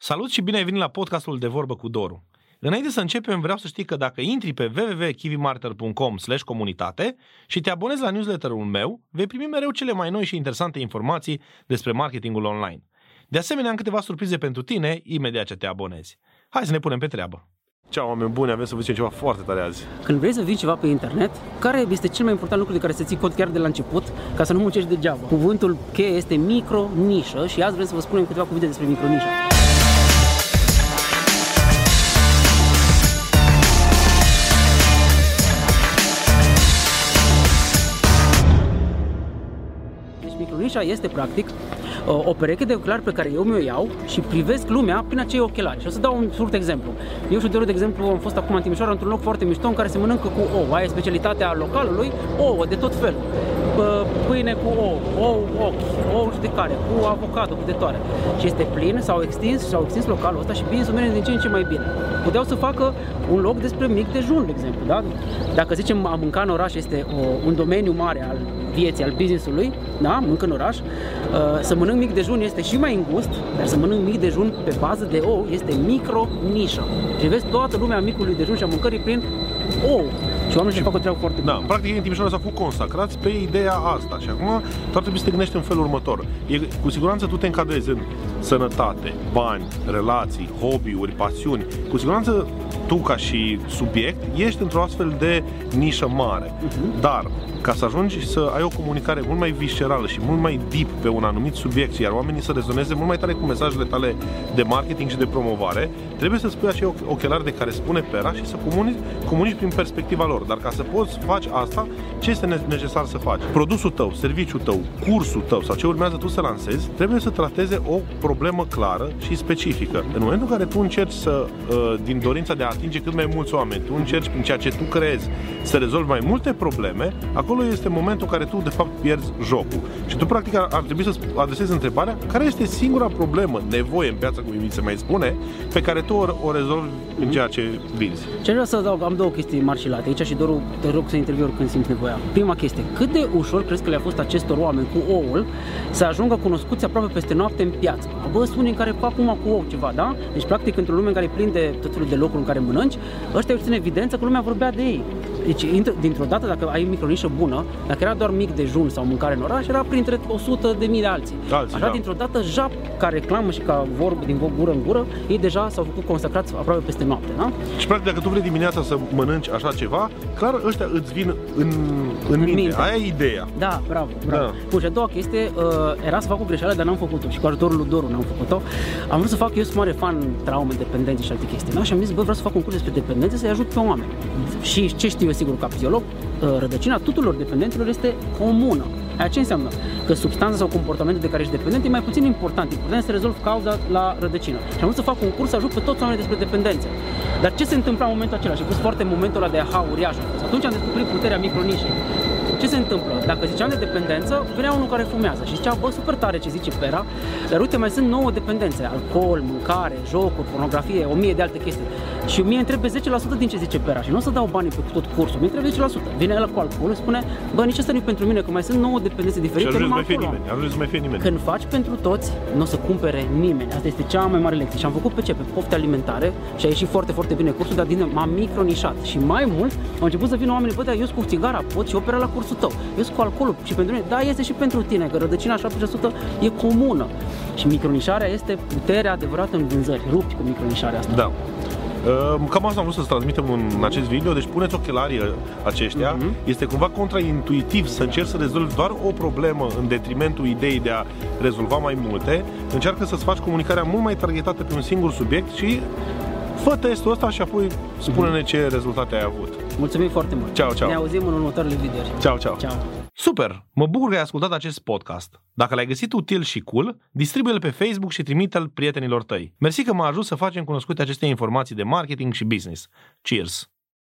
Salut și bine ai venit la podcastul De Vorbă cu Doru. Înainte să începem, vreau să știi că dacă intri pe www.kiwimarter.com/comunitate și te abonezi la newsletterul meu, vei primi mereu cele mai noi și interesante informații despre marketingul online. De asemenea, am câteva surprize pentru tine imediat ce te abonezi. Hai să ne punem pe treabă! Ceau, oameni buni, avem să vă zicem ceva foarte tare azi. Când vrei să vii ceva pe internet, care este cel mai important lucru de care să ții cont chiar de la început, ca să nu muncești degeaba? Cuvântul cheie este micronișă și azi vrem să vă spunem câteva cuvinte despre micronișă. Micronișa este practic o pereche de ochelari pe care eu mi-o iau și privesc lumea prin acei ochelari. Și o să dau un scurt exemplu. Eu și Doru, de exemplu, am fost acum în Timișoara într-un loc foarte mișto în care se mănâncă cu ouă. Aia e specialitatea localului, ouă de tot felul. Pâine cu ouă, ochi, ouă de care, cu avocado, cu de toare. Și este plin, s-au extins localul ăsta și prins oamenii din ce în ce mai bine. Puteau să facă un loc despre mic dejun, de exemplu, da? Dacă zicem a mânca în oraș este un domeniu mare al vieții, al business-ului, da? Mâncă în oraș, să mănânc mic dejun este și mai îngust, dar să mănânc mic dejun pe bază de ou este micronișă. Privesc toată lumea micului dejun și a mâncării prin ou. Și oamenii fac o treabă foarte bună. Da, practic în Timișoara s-au fost consacrați pe ideea asta și acum tu ar trebui să te gândești în felul următor. Cu siguranță tu te încadrezi în sănătate, bani, relații, hobby-uri, pasiuni. Cu siguranță tu ca și subiect ești într-o astfel de nișă mare. Dar ca să ajungi să ai o comunicare mult mai viscerală și mult mai deep pe un anumit subiect, iar oamenii să rezoneze mult mai tare cu mesajele tale de marketing și de promovare, trebuie să-ți pui acei ochelari de care spune Pera și să comunici prin perspectiva lor. Dar ca să poți face asta, ce este necesar să faci? Produsul tău, serviciul tău, cursul tău sau ce urmează tu să lansezi, trebuie să trateze o problemă clară și specifică. În momentul în care tu încerci să, din dorința de a atinge cât mai mulți oameni, tu încerci prin ceea ce tu creezi să rezolvi mai multe probleme, acolo este momentul în care tu de fapt pierzi jocul. Și tu practic ar trebui să adresezi întrebarea care este singura problemă, nevoie în piață, cum se mai spune, pe care tu o rezolvi în ceea ce vinzi. Ce vreau să adaug, am două chestii mari și late aici și Doru, te rog să intervii oricând simți nevoia. Prima chestie, cât de ușor crezi că le-a fost acestor oameni cu oul să ajungă cunoscuți aproape peste noapte în piață? Bă, sunt unii care fac acum cu ou ceva, da? Deci practic într-o lume în care e plin de tot felul de locuri în care mănânci, ăștia își țin evidență că lumea vorbea de ei. Deci dintr-o dată, dacă ai micronișă bună, dacă era doar mic dejun sau mâncare în oraș, era printre 100.000 de alții. Așa, da. Dintr-o dată, jap, ca reclamă și ca vorb din gură în gură, ei deja s-au făcut consacrați aproape peste noapte, da? Și practic dacă tu vrei dimineața să mănânci așa ceva, clar ăștia îți vin în minte. Aia e ideea. Da, bravo. Da. Bun, și a doua chestie era să fac o greșeală, dar n-am făcut-o și cu ajutorul lui Doru n-am făcut-o. Am vrut să fac, eu sunt mare fan traume, dependențe și alte chestii, da? Și am zis, bă, vreau să fac un curs despre dependențe, să-i ajut pe oameni. Și ce știu eu sigur ca psiholog, rădăcina tuturor dependențelor este comună. Aia ce înseamnă? Că substanța sau comportamentul de care ești dependent e mai puțin important. Important să rezolvi cauza la rădăcină. Și am vrut să fac un curs să ajut pe toți oamenii despre dependențe. Dar ce se întâmpla în momentul acela? Și a fost foarte momentul ăla de aha, uriașul. Atunci am descoperit puterea micronișei. Ce se întâmplă? Dacă ziceam de dependență, venea unul care fumează și zicea, bă, super tare ce zice Pera, dar uite, mai sunt 9 dependențe, alcool, mâncare, jocuri, pornografie, 1000 de alte chestii. Și mie îmi trebuie 10% din ce zice Pera și nu o să dau banii pe tot cursul, mi-e trebuie 10%. Vine el cu alcool, spune, bă, nici asta nu e pentru mine, că mai sunt 9 dependențe diferite. Și nu mai fie nimeni. Când faci pentru toți, nu o să cumpere nimeni. Asta este cea mai mare lecție. Și am făcut pe ce? Pe pofte alimentare și a ieșit foarte, foarte bine cursul, dar m-am micronișat. Și mai mult, au început să vină oamenii, bă, dar eu sunt cu țigara, pot și eu Pera la curs. Tău. Eu sunt cu alcoolul și pentru mine, da, este și pentru tine, că rădăcina 7% e comună. Și micronișarea este puterea adevărată în vânzări. Rupi cu micronișarea asta. Da. Cam asta am vrut să-ți transmitem în acest video. Deci puneți ochelarii aceștia. Este cumva contraintuitiv să încerci să rezolvi doar o problemă în detrimentul ideii de a rezolva mai multe. Încearcă să-ți faci comunicarea mult mai targetată pe un singur subiect și fă testul ăsta și apoi spune-ne ce rezultate ai avut. Mulțumim foarte mult. Ciao. Ne auzim în următoarele videouri. Ciao. Super! Mă bucur că ai ascultat acest podcast. Dacă l-ai găsit util și cool, distribuie-l pe Facebook și trimite-l prietenilor tăi. Mersi că m-a ajutat să facem cunoscute aceste informații de marketing și business. Cheers!